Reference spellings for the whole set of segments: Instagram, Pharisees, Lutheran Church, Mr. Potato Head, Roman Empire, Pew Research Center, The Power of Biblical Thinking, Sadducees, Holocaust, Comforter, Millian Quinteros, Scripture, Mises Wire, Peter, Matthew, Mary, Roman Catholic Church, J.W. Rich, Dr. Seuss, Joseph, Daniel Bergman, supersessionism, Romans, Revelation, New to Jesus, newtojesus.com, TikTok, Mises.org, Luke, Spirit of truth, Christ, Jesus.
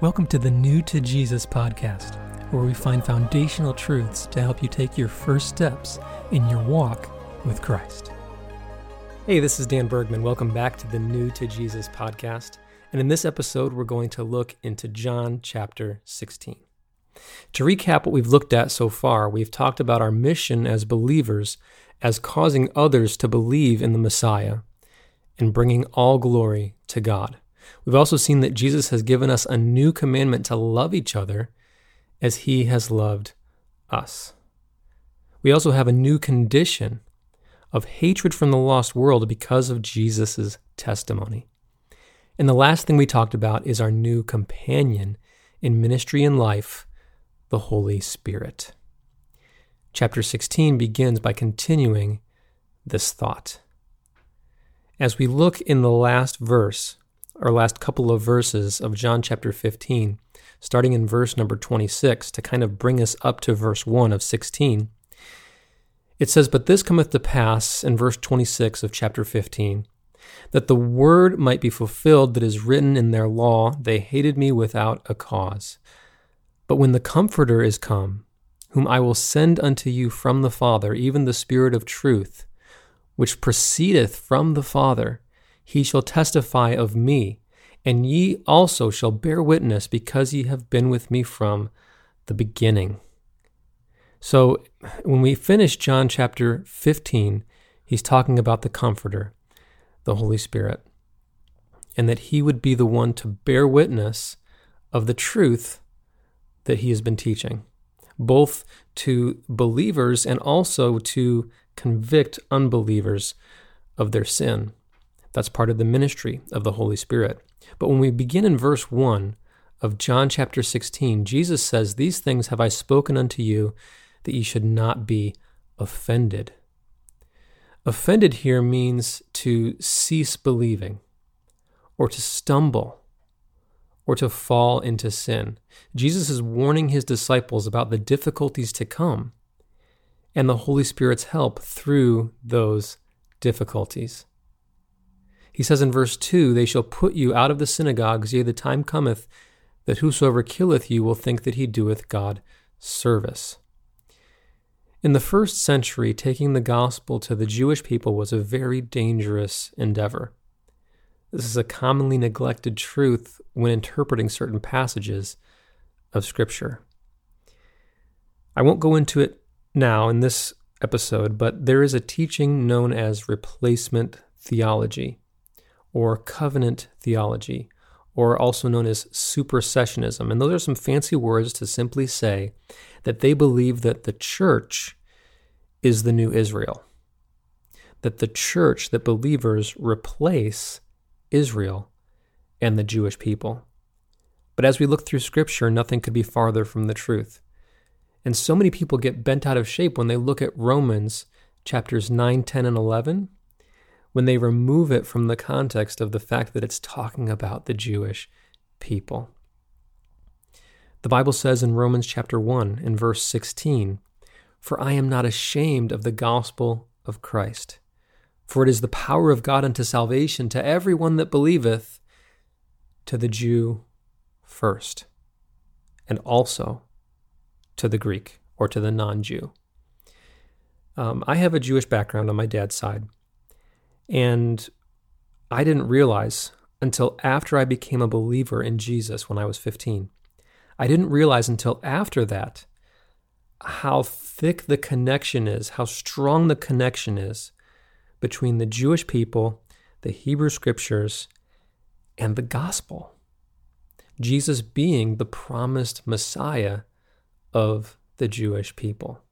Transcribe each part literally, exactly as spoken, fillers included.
Welcome to the New to Jesus podcast, where we find foundational truths to help you take your first steps in your walk with Christ. Hey, this is Dan Bergman. Welcome back to the New to Jesus podcast. And in this episode, we're going to look into John chapter sixteen. To recap what we've looked at so far, we've talked about our mission as believers as causing others to believe in the Messiah and bringing all glory to God. We've also seen that Jesus has given us a new commandment to love each other as he has loved us. We also have a new condition of hatred from the lost world because of Jesus' testimony. And the last thing we talked about is our new companion in ministry and life, the Holy Spirit. Chapter sixteen begins by continuing this thought. As we look in the last verse, or last couple of verses of John chapter fifteen, starting in verse number twenty-six, to kind of bring us up to verse one of sixteen, it says, "But this cometh to pass," in verse twenty-six of chapter fifteen, "that the word might be fulfilled that is written in their law, they hated me without a cause. But when the Comforter is come, whom I will send unto you from the Father, even the Spirit of truth, which proceedeth from the Father, he shall testify of me, and ye also shall bear witness, because ye have been with me from the beginning." So when we finish John chapter fifteen, he's talking about the Comforter, the Holy Spirit, and that he would be the one to bear witness of the truth that he has been teaching, both to believers and also to convict unbelievers of their sin. That's part of the ministry of the Holy Spirit. But when we begin in verse one of John chapter sixteen, Jesus says, "These things have I spoken unto you, that ye should not be offended." Offended here means to cease believing, or to stumble, or to fall into sin. Jesus is warning his disciples about the difficulties to come and the Holy Spirit's help through those difficulties. He says in verse two, "They shall put you out of the synagogues, yea, the time cometh that whosoever killeth you will think that he doeth God service." In the first century, taking the gospel to the Jewish people was a very dangerous endeavor. This is a commonly neglected truth when interpreting certain passages of Scripture. I won't go into it now in this episode, but there is a teaching known as replacement theology, or covenant theology, or also known as supersessionism. And those are some fancy words to simply say that they believe that the church is the new Israel, that the church, that believers replace Israel and the Jewish people. But as we look through Scripture, nothing could be farther from the truth. And so many people get bent out of shape when they look at Romans chapters nine, ten, and eleven, when they remove it from the context of the fact that it's talking about the Jewish people. The Bible says in Romans chapter one, in verse sixteen, "For I am not ashamed of the gospel of Christ, for it is the power of God unto salvation to everyone that believeth, to the Jew first, and also to the Greek," or to the non-Jew. Um, I have a Jewish background on my dad's side, and I didn't realize until after I became a believer in Jesus when I was fifteen. I didn't realize until after that how thick the connection is, how strong the connection is between the Jewish people, the Hebrew Scriptures, and the gospel. Jesus being the promised Messiah of the Jewish people.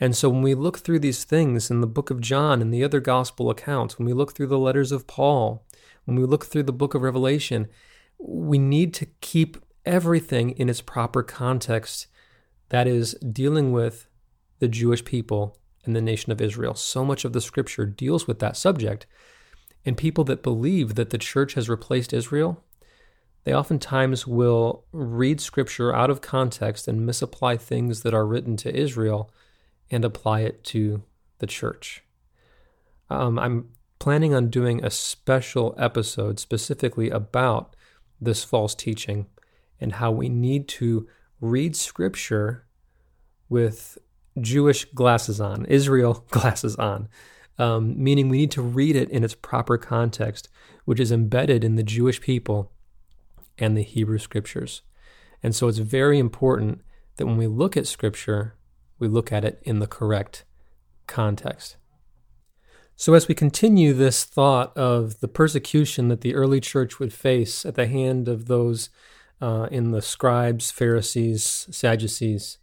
And so when we look through these things in the book of John and the other gospel accounts, when we look through the letters of Paul, when we look through the book of Revelation, we need to keep everything in its proper context, that is, dealing with the Jewish people and the nation of Israel. So much of the Scripture deals with that subject. And people that believe that the church has replaced Israel, they oftentimes will read Scripture out of context and misapply things that are written to Israel and apply it to the church. Um, I'm planning on doing a special episode specifically about this false teaching and how we need to read Scripture with Jewish glasses on, Israel glasses on, um, meaning we need to read it in its proper context, which is embedded in the Jewish people and the Hebrew Scriptures. And so it's very important that when we look at Scripture, we look at it in the correct context. So as we continue this thought of the persecution that the early church would face at the hand of those uh, in the scribes, Pharisees, Sadducees,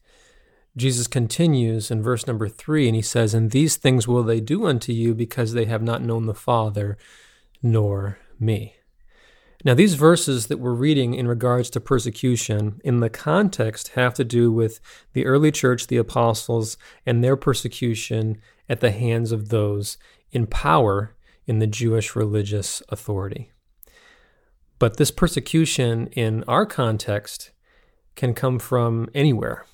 Jesus continues in verse number three, and he says, "And these things will they do unto you, because they have not known the Father, nor me." Now, these verses that we're reading in regards to persecution in the context have to do with the early church, the apostles, and their persecution at the hands of those in power in the Jewish religious authority. But this persecution in our context can come from anywhere.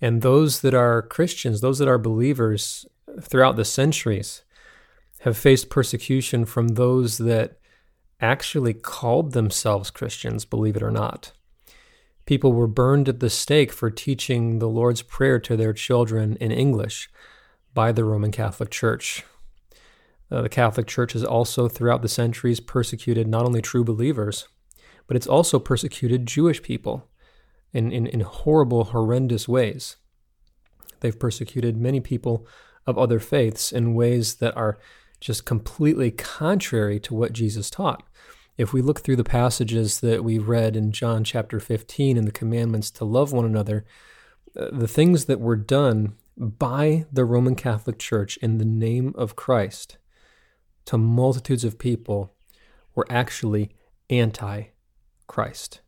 And those that are Christians, those that are believers throughout the centuries, have faced persecution from those that actually called themselves Christians, believe it or not. People were burned at the stake for teaching the Lord's Prayer to their children in English by the Roman Catholic Church. Uh, the Catholic Church has also, throughout the centuries, persecuted not only true believers, but it's also persecuted Jewish people in, in, in horrible, horrendous ways. They've persecuted many people of other faiths in ways that are just completely contrary to what Jesus taught. If we look through the passages that we read in John chapter fifteen and the commandments to love one another, the things that were done by the Roman Catholic Church in the name of Christ to multitudes of people were actually anti-Christ.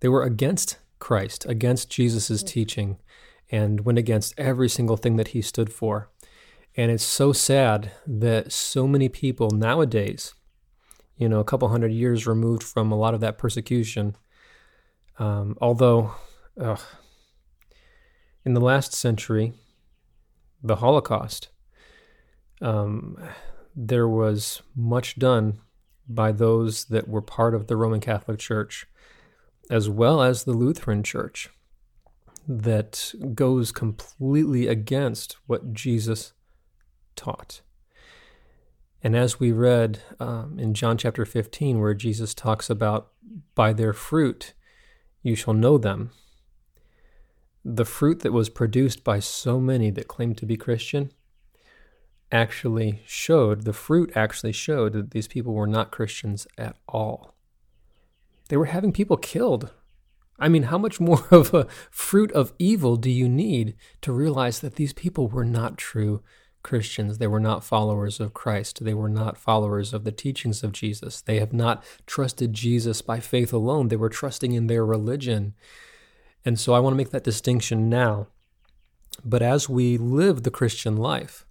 They were against Christ, against Jesus's teaching, and went against every single thing that he stood for. And it's so sad that so many people nowadays, you know, a couple hundred years removed from a lot of that persecution, um, although ugh, in the last century, the Holocaust, um, there was much done by those that were part of the Roman Catholic Church, as well as the Lutheran Church, that goes completely against what Jesus taught. And as we read um, in John chapter fifteen, where Jesus talks about, by their fruit you shall know them, the fruit that was produced by so many that claimed to be Christian actually showed, the fruit actually showed that these people were not Christians at all. They were having people killed. I mean, how much more of a fruit of evil do you need to realize that these people were not true Christians? They were not followers of Christ. They were not followers of the teachings of Jesus. They have not trusted Jesus by faith alone. They were trusting in their religion. And so I want to make that distinction now. But as we live the Christian life,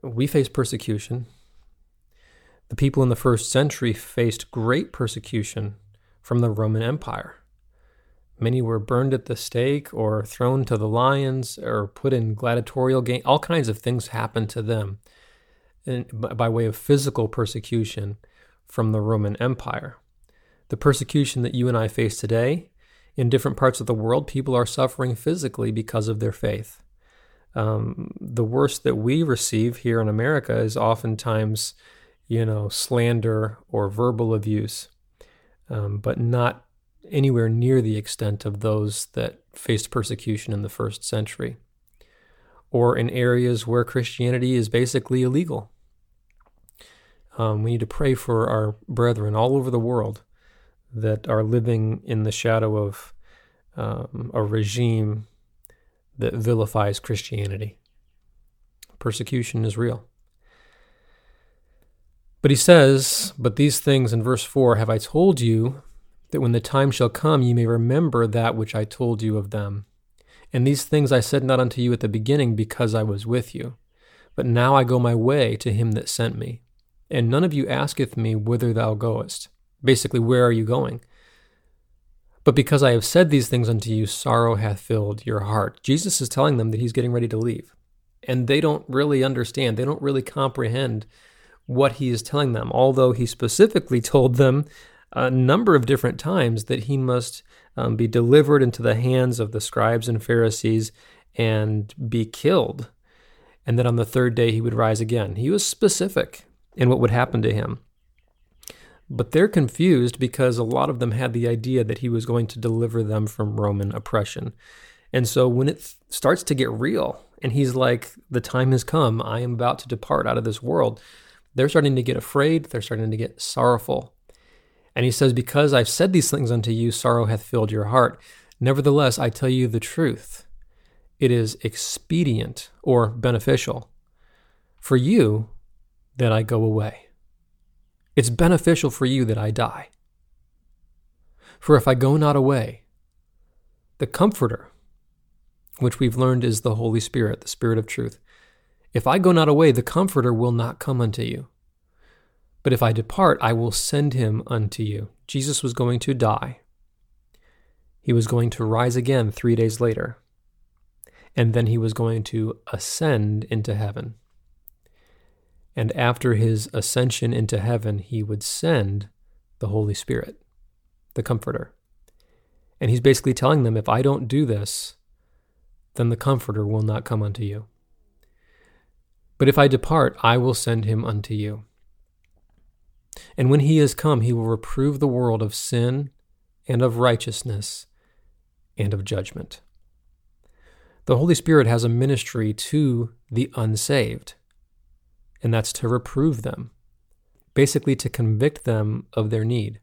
we face persecution. The people in the first century faced great persecution from the Roman Empire. Many were burned at the stake or thrown to the lions or put in gladiatorial games. All kinds of things happened to them by way of physical persecution from the Roman Empire. The persecution that you and I face today, in different parts of the world, people are suffering physically because of their faith. Um, the worst that we receive here in America is oftentimes, you know, slander or verbal abuse, um, but not anywhere near the extent of those that faced persecution in the first century, or in areas where Christianity is basically illegal. Um, we need to pray for our brethren all over the world that are living in the shadow of um, a regime that vilifies Christianity. Persecution is real. But he says, "But these things," in verse four, "have I told you, that when the time shall come, ye may remember that which I told you of them. And these things I said not unto you at the beginning, because I was with you. But now I go my way to him that sent me. And none of you asketh me whither thou goest." Basically, where are you going? "But because I have said these things unto you, sorrow hath filled your heart." Jesus is telling them that he's getting ready to leave. And they don't really understand. They don't really comprehend what he is telling them. Although he specifically told them, a number of different times that he must um, be delivered into the hands of the scribes and Pharisees and be killed, and that on the third day he would rise again. He was specific in what would happen to him. But they're confused because a lot of them had the idea that he was going to deliver them from Roman oppression. And so when it starts to get real, and he's like, the time has come, I am about to depart out of this world, they're starting to get afraid, they're starting to get sorrowful. And he says, because I've said these things unto you, sorrow hath filled your heart. Nevertheless, I tell you the truth. It is expedient or beneficial for you that I go away. It's beneficial for you that I die. For if I go not away, the Comforter, which we've learned is the Holy Spirit, the Spirit of truth, if I go not away, the Comforter will not come unto you. But if I depart, I will send him unto you. Jesus was going to die. He was going to rise again three days later. And then he was going to ascend into heaven. And after his ascension into heaven, he would send the Holy Spirit, the Comforter. And he's basically telling them, if I don't do this, then the Comforter will not come unto you. But if I depart, I will send him unto you. And when he is come, he will reprove the world of sin and of righteousness and of judgment. The Holy Spirit has a ministry to the unsaved, and that's to reprove them, basically to convict them of their need.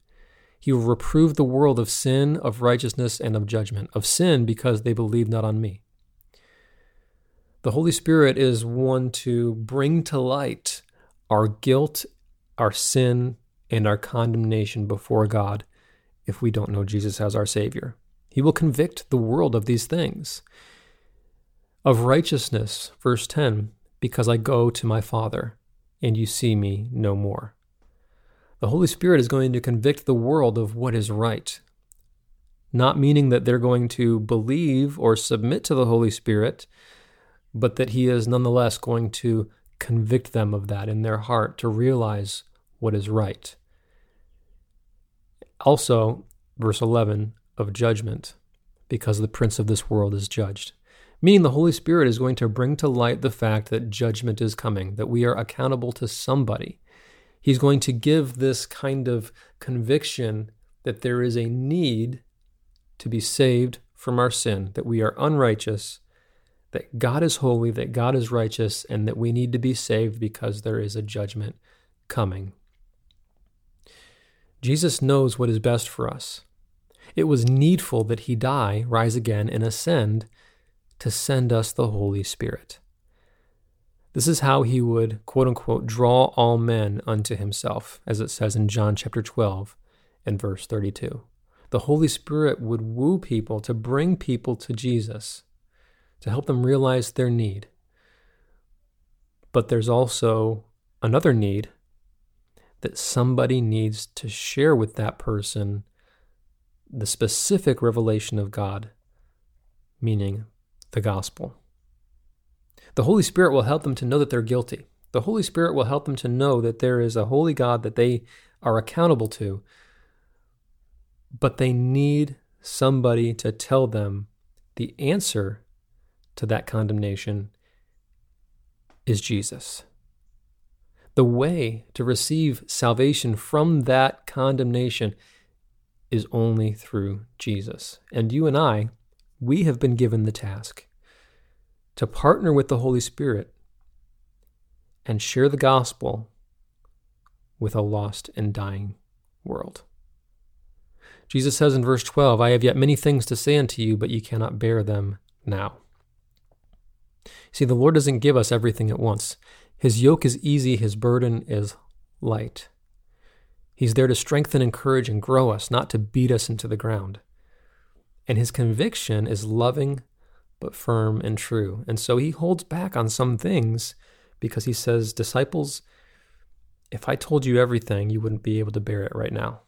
He will reprove the world of sin, of righteousness, and of judgment. Of sin, because they believe not on me. The Holy Spirit is one to bring to light our guilt, our sin, and our condemnation before God if we don't know Jesus as our Savior. He will convict the world of these things. Of righteousness, verse ten, because I go to my Father, and you see me no more. The Holy Spirit is going to convict the world of what is right, not meaning that they're going to believe or submit to the Holy Spirit, but that he is nonetheless going to convict them of that in their heart to realize what is right. Also, verse eleven, of judgment, because the prince of this world is judged. Meaning the Holy Spirit is going to bring to light the fact that judgment is coming, that we are accountable to somebody. He's going to give this kind of conviction that there is a need to be saved from our sin, that we are unrighteous, that God is holy, that God is righteous, and that we need to be saved because there is a judgment coming. Jesus knows what is best for us. It was needful that he die, rise again, and ascend to send us the Holy Spirit. This is how he would, quote unquote, draw all men unto himself, as it says in John chapter twelve and verse thirty-two. The Holy Spirit would woo people to bring people to Jesus, to help them realize their need. But there's also another need, that somebody needs to share with that person the specific revelation of God, meaning the gospel. The Holy Spirit will help them to know that they're guilty. The Holy Spirit will help them to know that there is a holy God that they are accountable to, but they need somebody to tell them the answer to that condemnation is Jesus. The way to receive salvation from that condemnation is only through Jesus. And you and I, we have been given the task to partner with the Holy Spirit and share the gospel with a lost and dying world. Jesus says in verse twelve, I have yet many things to say unto you, but you cannot bear them now. See, the Lord doesn't give us everything at once. His yoke is easy, his burden is light. He's there to strengthen, encourage, and grow us, not to beat us into the ground. And his conviction is loving, but firm and true. And so he holds back on some things because he says, disciples, if I told you everything, you wouldn't be able to bear it right now.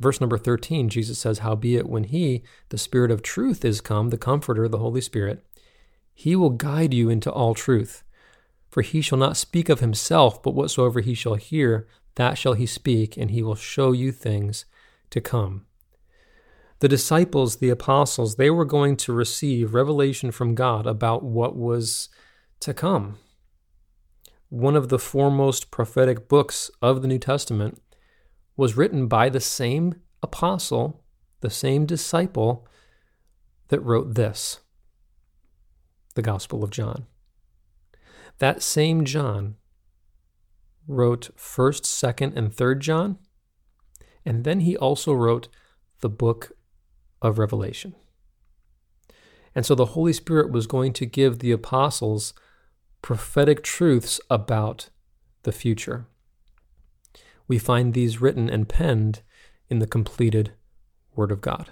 Verse number thirteen, Jesus says, howbeit when he, the Spirit of truth, is come, the Comforter, the Holy Spirit, he will guide you into all truth. For he shall not speak of himself, but whatsoever he shall hear, that shall he speak, and he will show you things to come. The disciples, the apostles, they were going to receive revelation from God about what was to come. One of the foremost prophetic books of the New Testament was written by the same apostle, the same disciple that wrote this, the Gospel of John. That same John wrote first, second, and third John, and then he also wrote the book of Revelation. And so the Holy Spirit was going to give the apostles prophetic truths about the future. We find these written and penned in the completed Word of God.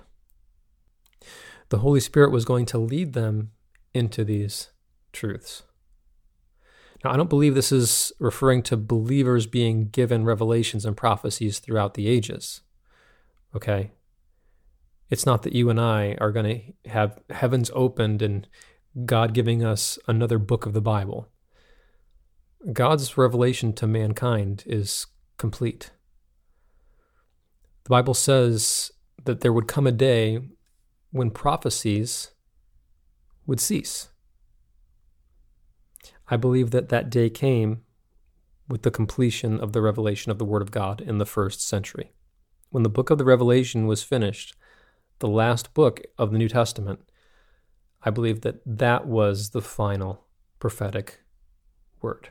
The Holy Spirit was going to lead them into these truths. Now, I don't believe this is referring to believers being given revelations and prophecies throughout the ages, okay? It's not that you and I are going to have heavens opened and God giving us another book of the Bible. God's revelation to mankind is complete. The Bible says that there would come a day when prophecies would cease. I believe that that day came with the completion of the revelation of the Word of God in the first century. When the book of the Revelation was finished, the last book of the New Testament, I believe that that was the final prophetic word.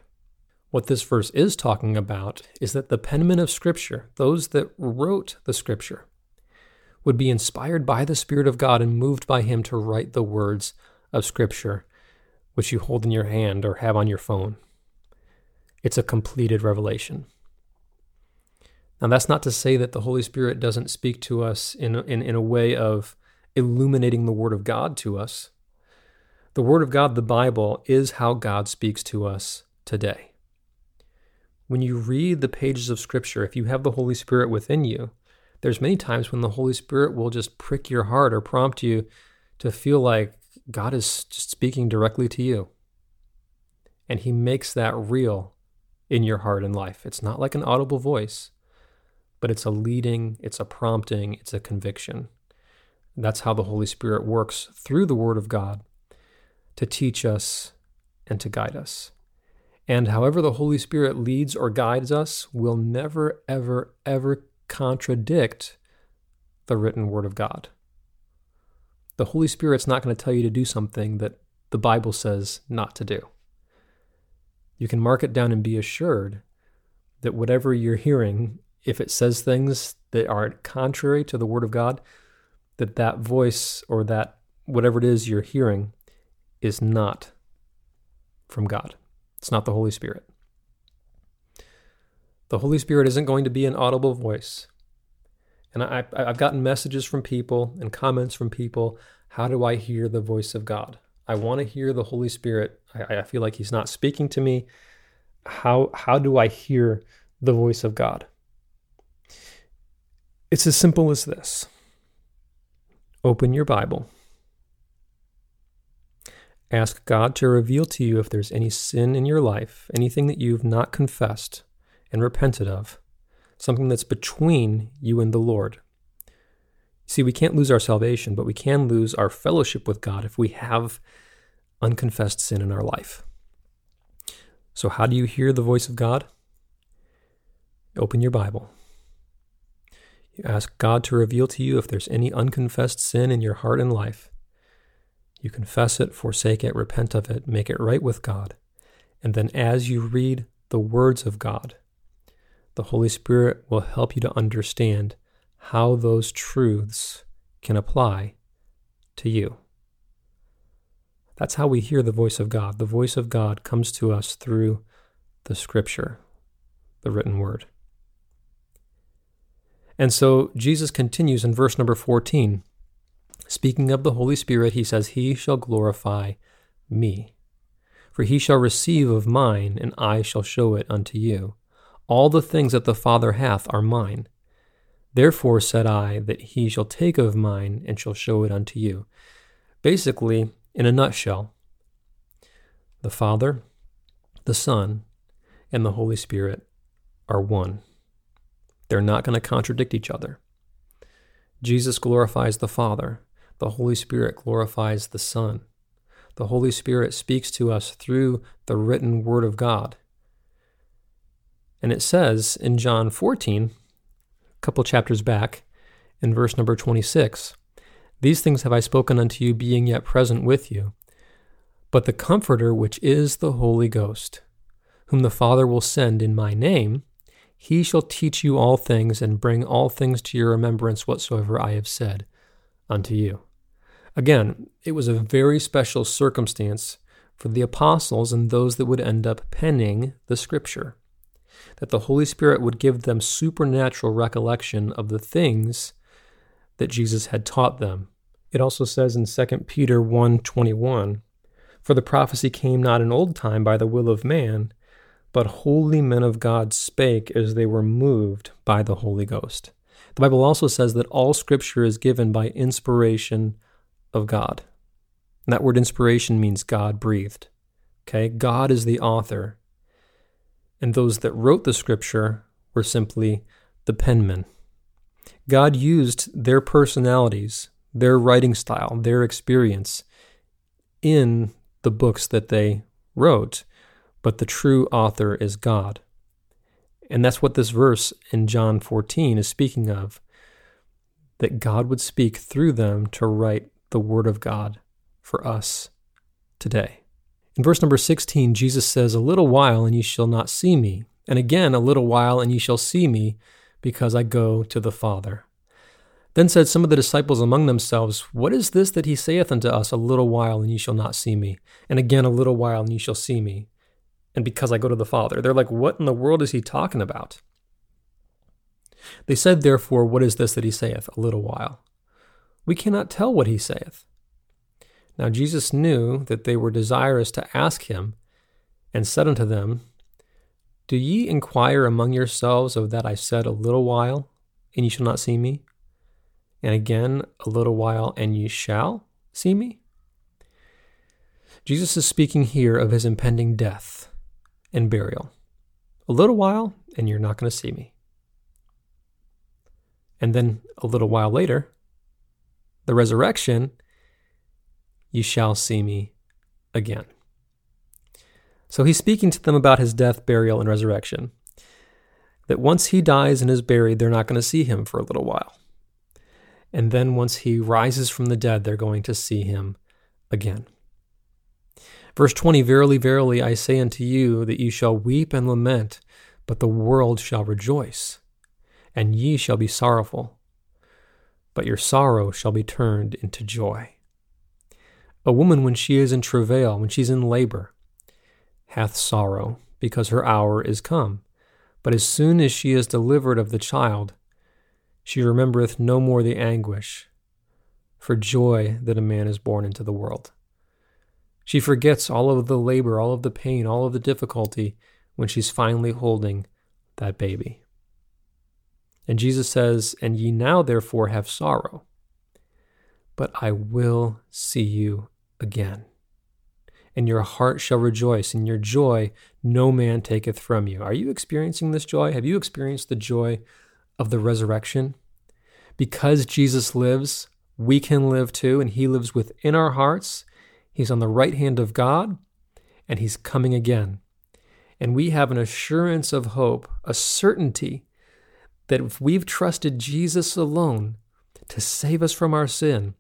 What this verse is talking about is that the penmen of Scripture, those that wrote the Scripture, would be inspired by the Spirit of God and moved by Him to write the words of Scripture, which you hold in your hand or have on your phone. It's a completed revelation. Now, that's not to say that the Holy Spirit doesn't speak to us in, in, in a way of illuminating the Word of God to us. The Word of God, the Bible, is how God speaks to us today. When you read the pages of Scripture, if you have the Holy Spirit within you, there's many times when the Holy Spirit will just prick your heart or prompt you to feel like God is just speaking directly to you. And He makes that real in your heart and life. It's not like an audible voice, but it's a leading, it's a prompting, it's a conviction. That's how the Holy Spirit works through the Word of God to teach us and to guide us. And however the Holy Spirit leads or guides us will never, ever, ever contradict the written Word of God. The Holy Spirit's not going to tell you to do something that the Bible says not to do. You can mark it down and be assured that whatever you're hearing, if it says things that aren't contrary to the Word of God, that that voice or that whatever it is you're hearing is not from God. It's not the Holy Spirit. The Holy Spirit isn't going to be an audible voice. And I, I've gotten messages from people and comments from people, how do I hear the voice of God? I want to hear the Holy Spirit. I, I feel like He's not speaking to me. How, how do I hear the voice of God? It's as simple as this. Open your Bible. Ask God to reveal to you if there's any sin in your life, anything that you've not confessed and repented of. Something that's between you and the Lord. See, we can't lose our salvation, but we can lose our fellowship with God if we have unconfessed sin in our life. So how do you hear the voice of God? Open your Bible. You ask God to reveal to you if there's any unconfessed sin in your heart and life. You confess it, forsake it, repent of it, make it right with God. And then as you read the words of God, the Holy Spirit will help you to understand how those truths can apply to you. That's how we hear the voice of God. The voice of God comes to us through the Scripture, the written Word. And so Jesus continues in verse number fourteen. Speaking of the Holy Spirit, He says, He shall glorify me, for He shall receive of mine, and I shall show it unto you. All the things that the Father hath are mine. Therefore said I that He shall take of mine and shall show it unto you. Basically, in a nutshell, the Father, the Son, and the Holy Spirit are one. They're not going to contradict each other. Jesus glorifies the Father. The Holy Spirit glorifies the Son. The Holy Spirit speaks to us through the written Word of God. And it says in John fourteen, a couple chapters back, in verse number twenty-six, "These things have I spoken unto you, being yet present with you. But the Comforter, which is the Holy Ghost, whom the Father will send in my name, he shall teach you all things and bring all things to your remembrance whatsoever I have said unto you." Again, it was a very special circumstance for the apostles and those that would end up penning the Scripture, that the Holy Spirit would give them supernatural recollection of the things that Jesus had taught them. It also says in Second Peter one twenty-one, "For the prophecy came not in old time by the will of man, but holy men of God spake as they were moved by the Holy Ghost." The Bible also says that all Scripture is given by inspiration of God. And that word inspiration means God breathed. Okay? God is the author. And those that wrote the Scripture were simply the penmen. God used their personalities, their writing style, their experience in the books that they wrote, but the true author is God. And that's what this verse in John fourteen is speaking of, that God would speak through them to write the Word of God for us today. In verse number sixteen, Jesus says, "A little while, and ye shall not see me. And again, a little while, and ye shall see me, because I go to the Father." Then said some of the disciples among themselves, "What is this that he saith unto us, a little while, and ye shall not see me? And again, a little while, and ye shall see me. And because I go to the Father." They're like, what in the world is he talking about? They said, therefore, "What is this that he saith, a little while? We cannot tell what he saith." Now Jesus knew that they were desirous to ask him, and said unto them, "Do ye inquire among yourselves of that I said, a little while, and ye shall not see me? And again, a little while, and ye shall see me?" Jesus is speaking here of his impending death and burial. A little while, and you're not going to see me. And then a little while later, the resurrection, "You shall see me again." So he's speaking to them about his death, burial, and resurrection, that once he dies and is buried, they're not going to see him for a little while. And then once he rises from the dead, they're going to see him again. Verse twenty, "Verily, verily, I say unto you, that you shall weep and lament, but the world shall rejoice, and ye shall be sorrowful, but your sorrow shall be turned into joy. A woman, when she is in travail, when she's in labor, hath sorrow, because her hour is come. But as soon as she is delivered of the child, she remembereth no more the anguish for joy that a man is born into the world." She forgets all of the labor, all of the pain, all of the difficulty when she's finally holding that baby. And Jesus says, "And ye now therefore have sorrow, but I will see you again. And your heart shall rejoice, and your joy no man taketh from you." Are you experiencing this joy? Have you experienced the joy of the resurrection? Because Jesus lives, we can live too, and he lives within our hearts. He's on the right hand of God, and he's coming again. And we have an assurance of hope, a certainty that if we've trusted Jesus alone to save us from our sin,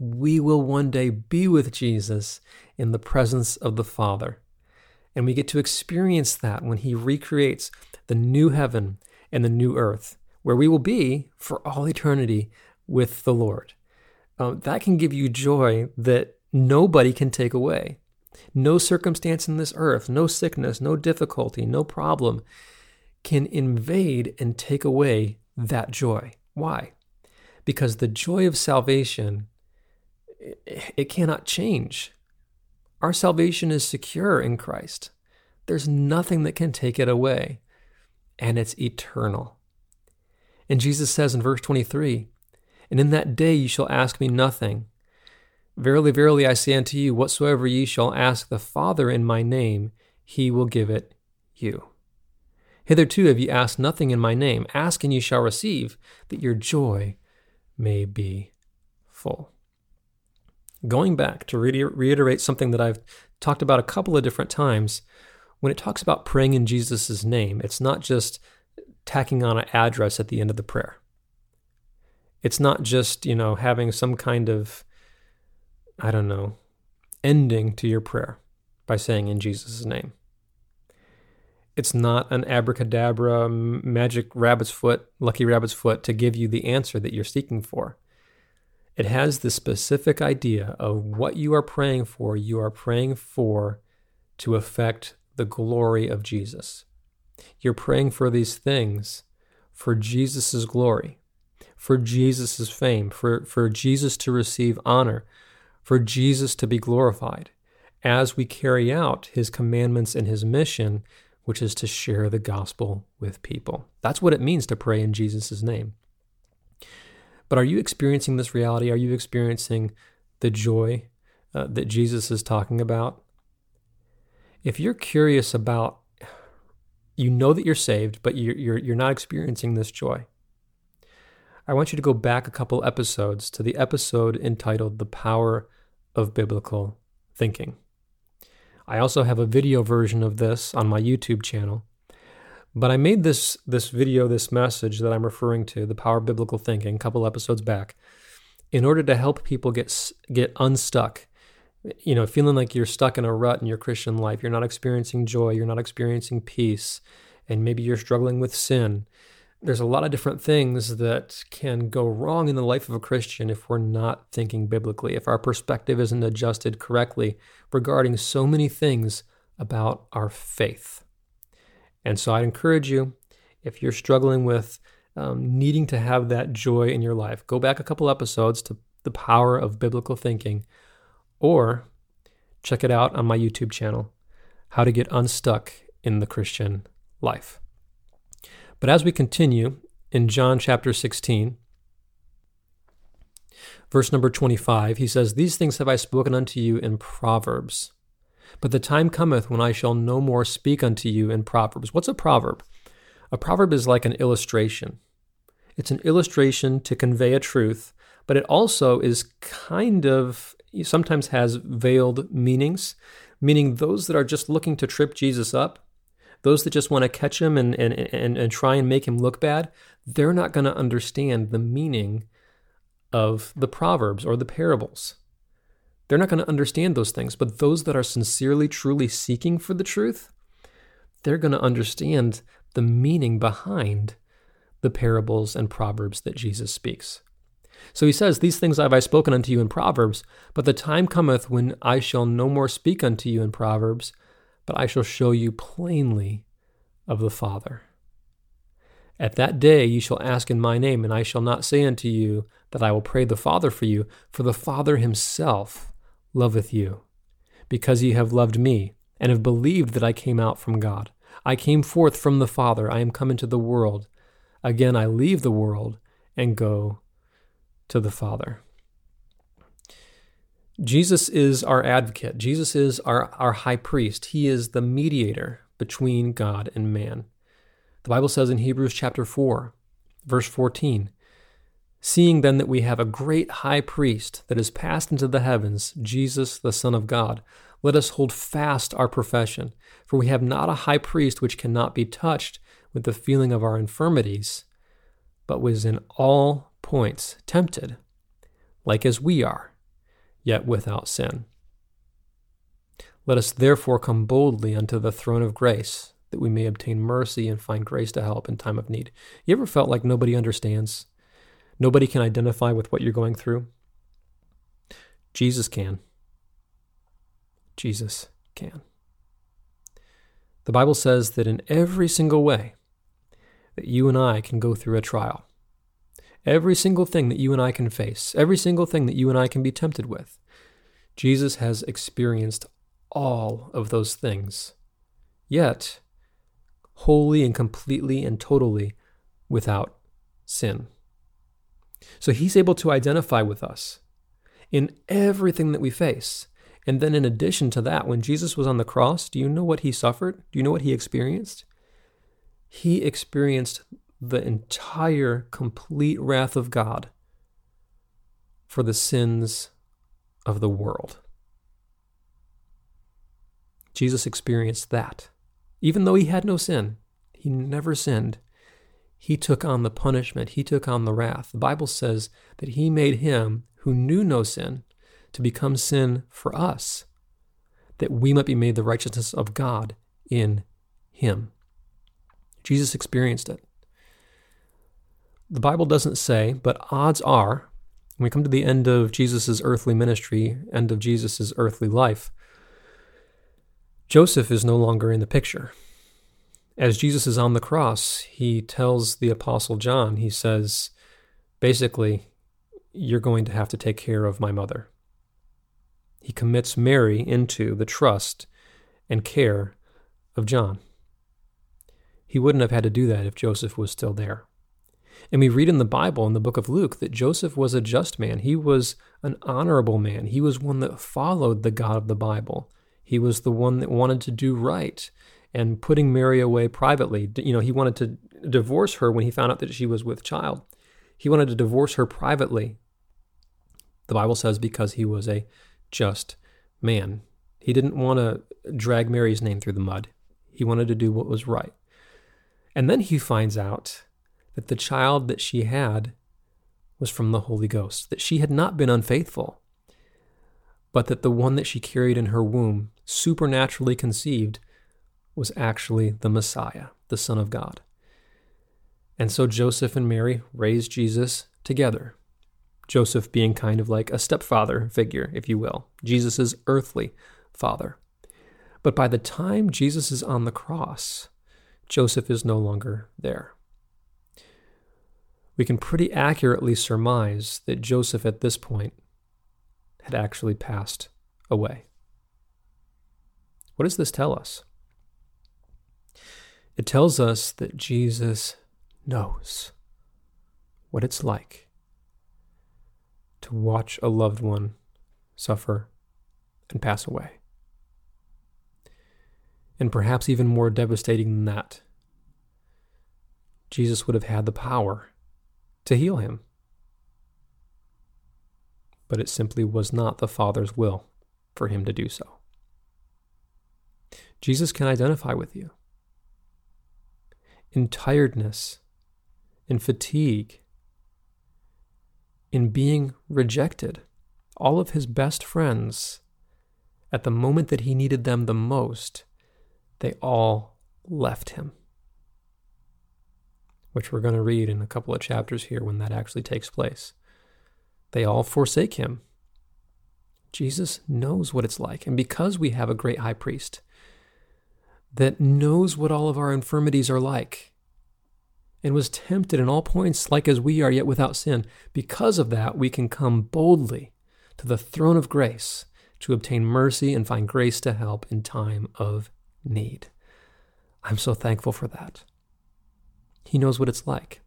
we will one day be with Jesus in the presence of the Father. And we get to experience that when he recreates the new heaven and the new earth, where we will be for all eternity with the Lord. Uh, that can give you joy that nobody can take away. No circumstance in this earth, no sickness, no difficulty, no problem can invade and take away that joy. Why? Because the joy of salvation, it cannot change. Our salvation is secure in Christ. There's nothing that can take it away, and it's eternal. And Jesus says in verse twenty-three, "And in that day you shall ask me nothing. Verily, verily, I say unto you, whatsoever ye shall ask the Father in my name, he will give it you." Hitherto have ye asked nothing in my name. Ask and ye shall receive, that your joy may be full. Going back to reiterate something that I've talked about a couple of different times, when it talks about praying in Jesus' name, it's not just tacking on an address at the end of the prayer. It's not just, you know, having some kind of, I don't know, ending to your prayer by saying in Jesus' name. It's not an abracadabra, magic rabbit's foot, lucky rabbit's foot to give you the answer that you're seeking for. It has the specific idea of what you are praying for, you are praying for to affect the glory of Jesus. You're praying for these things for Jesus' glory, for Jesus' fame, for, for Jesus to receive honor, for Jesus to be glorified as we carry out his commandments and his mission, which is to share the gospel with people. That's what it means to pray in Jesus' name. But are you experiencing this reality? Are you experiencing the joy uh, that Jesus is talking about? If you're curious about, you know that you're saved, but you're, you're, you're not experiencing this joy, I want you to go back a couple episodes to the episode entitled The Power of Biblical Thinking. I also have a video version of this on my YouTube channel, but I made this this video, this message that I'm referring to, The Power of Biblical Thinking, a couple episodes back, in order to help people get get unstuck, you know, feeling like you're stuck in a rut in your Christian life, you're not experiencing joy, you're not experiencing peace, and maybe you're struggling with sin. There's a lot of different things that can go wrong in the life of a Christian if we're not thinking biblically, if our perspective isn't adjusted correctly regarding so many things about our faith. And so I'd encourage you, if you're struggling with um, needing to have that joy in your life, go back a couple episodes to The Power of Biblical Thinking, or check it out on my YouTube channel, How to Get Unstuck in the Christian Life. But as we continue in John chapter sixteen, verse number twenty-five, he says, "These things have I spoken unto you in proverbs, but the time cometh when I shall no more speak unto you in proverbs." What's a proverb? A proverb is like an illustration. It's an illustration to convey a truth, but it also is kind of, sometimes has veiled meanings, meaning those that are just looking to trip Jesus up, those that just want to catch him and, and, and, and try and make him look bad, they're not going to understand the meaning of the proverbs or the parables. They're not going to understand those things. But those that are sincerely, truly seeking for the truth, they're going to understand the meaning behind the parables and proverbs that Jesus speaks. So he says, "These things have I spoken unto you in proverbs, but the time cometh when I shall no more speak unto you in proverbs, but I shall show you plainly of the Father. At that day you shall ask in my name, and I shall not say unto you that I will pray the Father for you, for the Father himself loveth you, because ye have loved me, and have believed that I came out from God. I came forth from the Father, I am come into the world. Again I leave the world and go to the Father." Jesus is our advocate. Jesus is our, our high priest. He is the mediator between God and man. The Bible says in Hebrews chapter four, verse fourteen, "Seeing then that we have a great high priest that is passed into the heavens, Jesus the Son of God, let us hold fast our profession. For we have not a high priest which cannot be touched with the feeling of our infirmities, but was in all points tempted, like as we are, yet without sin. Let us therefore come boldly unto the throne of grace, that we may obtain mercy and find grace to help in time of need." You ever felt like nobody understands? Nobody can identify with what you're going through? Jesus can. Jesus can. The Bible says that in every single way that you and I can go through a trial, every single thing that you and I can face, every single thing that you and I can be tempted with, Jesus has experienced all of those things, yet wholly and completely and totally without sin. So he's able to identify with us in everything that we face. And then in addition to that, when Jesus was on the cross, do you know what he suffered? Do you know what he experienced? he experienced the entire complete wrath of God for the sins of the world. Jesus experienced that. Even though he had no sin, he never sinned, he took on the punishment, he took on the wrath. The Bible says that he made him who knew no sin to become sin for us, that we might be made the righteousness of God in him. Jesus experienced it. The Bible doesn't say, but odds are, when we come to the end of Jesus' earthly ministry, end of Jesus' earthly life, Joseph is no longer in the picture. As Jesus is on the cross, he tells the Apostle John, he says, basically, you're going to have to take care of my mother. He commits Mary into the trust and care of John. He wouldn't have had to do that if Joseph was still there. And we read in the Bible, in the book of Luke, that Joseph was a just man. He was an honorable man. He was one that followed the God of the Bible. He was the one that wanted to do right. And putting Mary away privately, you know, he wanted to divorce her when he found out that she was with child. He wanted to divorce her privately, the Bible says, because he was a just man. He didn't want to drag Mary's name through the mud. He wanted to do what was right. And then he finds out that the child that she had was from the Holy Ghost, that she had not been unfaithful, but that the one that she carried in her womb, supernaturally conceived, was actually the Messiah, the Son of God. And so Joseph and Mary raised Jesus together, Joseph being kind of like a stepfather figure, if you will, Jesus' earthly father. But by the time Jesus is on the cross, Joseph is no longer there. We can pretty accurately surmise that Joseph at this point had actually passed away. What does this tell us? It tells us that Jesus knows what it's like to watch a loved one suffer and pass away. And perhaps even more devastating than that, Jesus would have had the power to heal him. But it simply was not the Father's will for him to do so. Jesus can identify with you. In tiredness, in fatigue, in being rejected, all of his best friends, at the moment that he needed them the most, they all left him, which we're going to read in a couple of chapters here when that actually takes place. They all forsake him. Jesus knows what it's like, and because we have a great high priest that knows what all of our infirmities are like and was tempted in all points like as we are, yet without sin, because of that we can come boldly to the throne of grace to obtain mercy and find grace to help in time of need. I'm so thankful for that. He knows what it's like.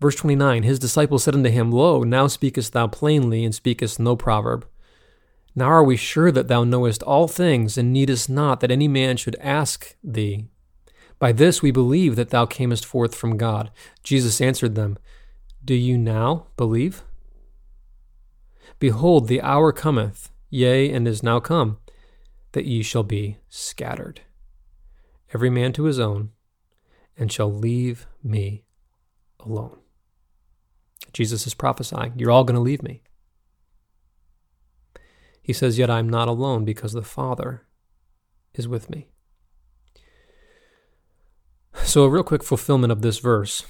Verse twenty-nine, his disciples said unto him, Lo, now speakest thou plainly, and speakest no proverb. Now are we sure that thou knowest all things, and needest not that any man should ask thee? By this we believe that thou camest forth from God. Jesus answered them, Do you now believe? Behold, the hour cometh, yea, and is now come, that ye shall be scattered, every man to his own, and shall leave me alone. Jesus is prophesying, you're all going to leave me. He says, yet I'm not alone because the Father is with me. So a real quick fulfillment of this verse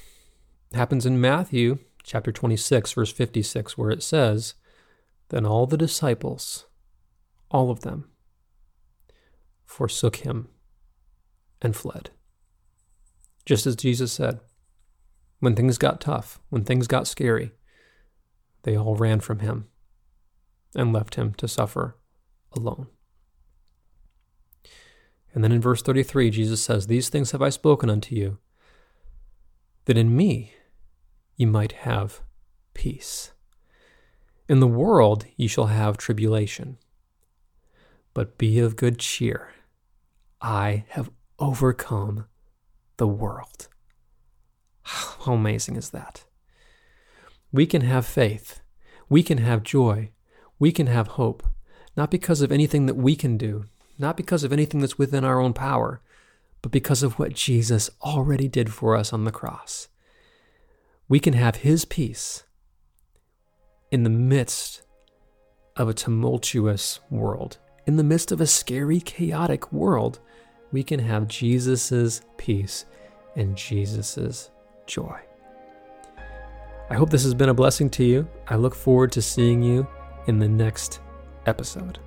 happens in Matthew chapter twenty-six, verse fifty-six, where it says, Then all the disciples, all of them, forsook him and fled. Just as Jesus said, when things got tough, when things got scary, they all ran from him and left him to suffer alone. And then in verse thirty-three, Jesus says, These things have I spoken unto you, that in me ye might have peace. In the world ye shall have tribulation, but be of good cheer. I have overcome the world. How amazing is that? We can have faith. We can have joy. We can have hope, not because of anything that we can do, not because of anything that's within our own power, but because of what Jesus already did for us on the cross. We can have his peace in the midst of a tumultuous world. In the midst of a scary, chaotic world, we can have Jesus's peace and Jesus's joy. I hope this has been a blessing to you. I look forward to seeing you in the next episode.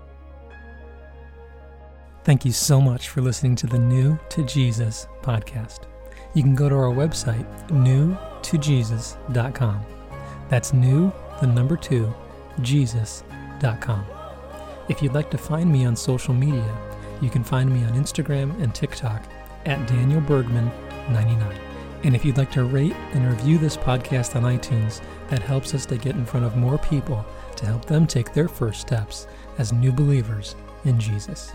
Thank you so much for listening to the New to Jesus podcast. You can go to our website, new to jesus dot com. That's new, the number two, jesus dot com. If you'd like to find me on social media, you can find me on Instagram and TikTok at daniel bergman ninety-nine. And if you'd like to rate and review this podcast on iTunes, that helps us to get in front of more people to help them take their first steps as new believers in Jesus.